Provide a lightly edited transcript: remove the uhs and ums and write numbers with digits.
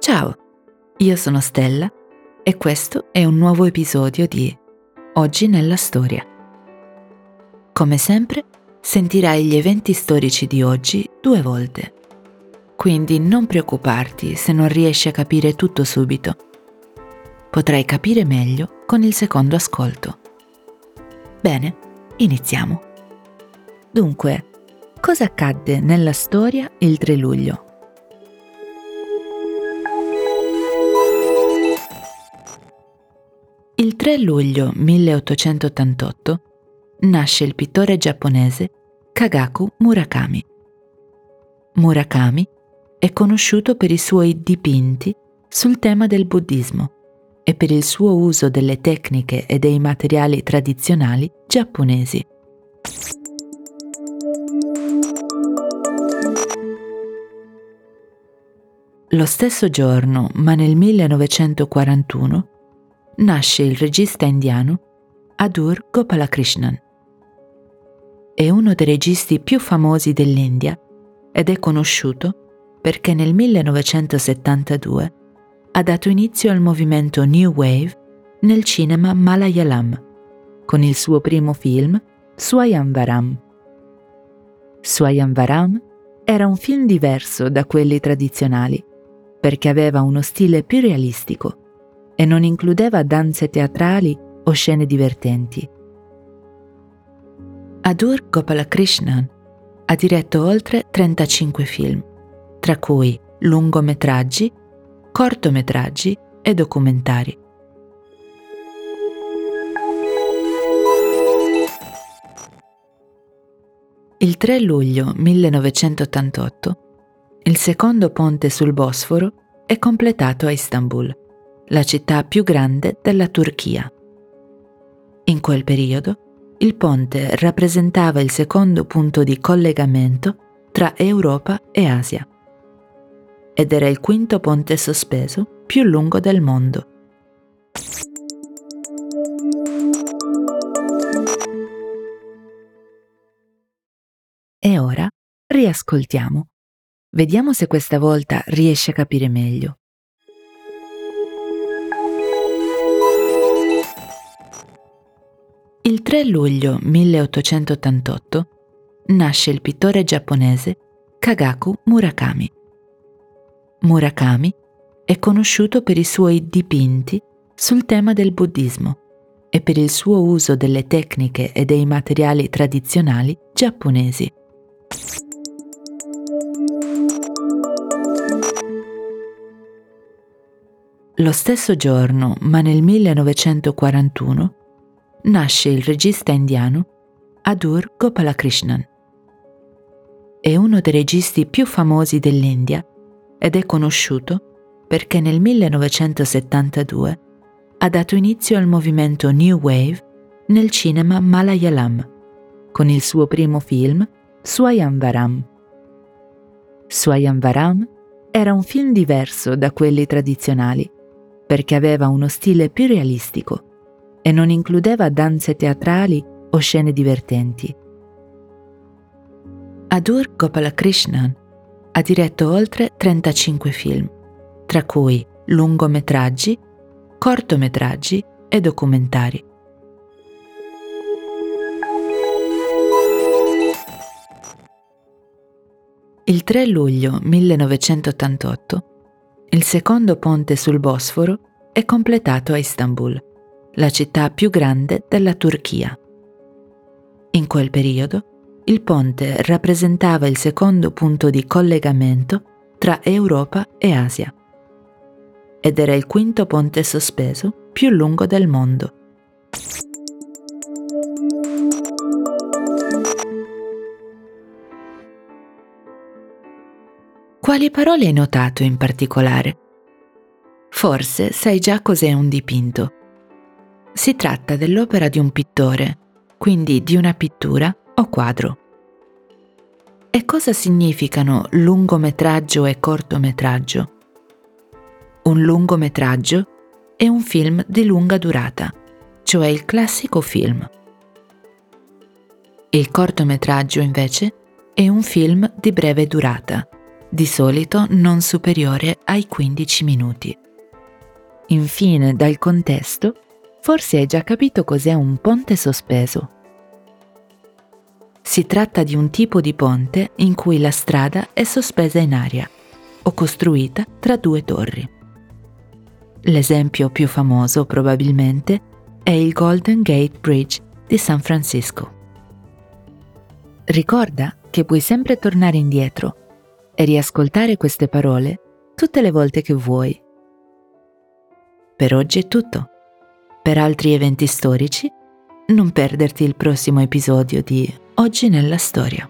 Ciao, io sono Stella e questo è un nuovo episodio di Oggi nella Storia. Come sempre, sentirai gli eventi storici di oggi 2 volte. Quindi non preoccuparti se non riesci a capire tutto subito. Potrai capire meglio con il secondo ascolto. Bene, iniziamo. Dunque, cosa accadde nella storia il 3 luglio? Il 3 luglio 1888 nasce il pittore giapponese Kagaku Murakami. Murakami è conosciuto per i suoi dipinti sul tema del buddismo e per il suo uso delle tecniche e dei materiali tradizionali giapponesi. Lo stesso giorno, ma nel 1941, nasce il regista indiano Adoor Gopalakrishnan. È uno dei registi più famosi dell'India ed è conosciuto perché nel 1972 ha dato inizio al movimento New Wave nel cinema Malayalam con il suo primo film Swayamvaram. Swayamvaram era un film diverso da quelli tradizionali perché aveva uno stile più realistico e non includeva danze teatrali o scene divertenti. Adoor Gopalakrishnan ha diretto oltre 35 film, tra cui lungometraggi, cortometraggi e documentari. Il 3 luglio 1988, il secondo ponte sul Bosforo è completato a Istanbul, la città più grande della Turchia. In quel periodo, il ponte rappresentava il secondo punto di collegamento tra Europa e Asia ed era il quinto ponte sospeso più lungo del mondo. E ora riascoltiamo. Vediamo se questa volta riesci a capire meglio. Il 3 luglio 1888 nasce il pittore giapponese Kagaku Murakami. Murakami è conosciuto per i suoi dipinti sul tema del buddismo e per il suo uso delle tecniche e dei materiali tradizionali giapponesi. Lo stesso giorno, ma nel 1941, nasce il regista indiano Adoor Gopalakrishnan. È uno dei registi più famosi dell'India ed è conosciuto perché nel 1972 ha dato inizio al movimento New Wave nel cinema Malayalam con il suo primo film Swayamvaram. Swayamvaram era un film diverso da quelli tradizionali perché aveva uno stile più realistico e non includeva danze teatrali o scene divertenti. Adoor Gopalakrishnan ha diretto oltre 35 film, tra cui lungometraggi, cortometraggi e documentari. Il 3 luglio 1988, il secondo ponte sul Bosforo è completato a Istanbul, la città più grande della Turchia. In quel periodo, il ponte rappresentava il secondo punto di collegamento tra Europa e Asia ed era il quinto ponte sospeso più lungo del mondo. Quali parole hai notato in particolare? Forse sai già cos'è un dipinto. Si tratta dell'opera di un pittore, quindi di una pittura o quadro. E cosa significano lungometraggio e cortometraggio? Un lungometraggio è un film di lunga durata, cioè il classico film. Il cortometraggio, invece, è un film di breve durata, di solito non superiore ai 15 minuti. Infine, dal contesto, forse hai già capito cos'è un ponte sospeso. Si tratta di un tipo di ponte in cui la strada è sospesa in aria o costruita tra due torri. L'esempio più famoso, probabilmente, è il Golden Gate Bridge di San Francisco. Ricorda che puoi sempre tornare indietro e riascoltare queste parole tutte le volte che vuoi. Per oggi è tutto. Per altri eventi storici, non perderti il prossimo episodio di Oggi nella Storia.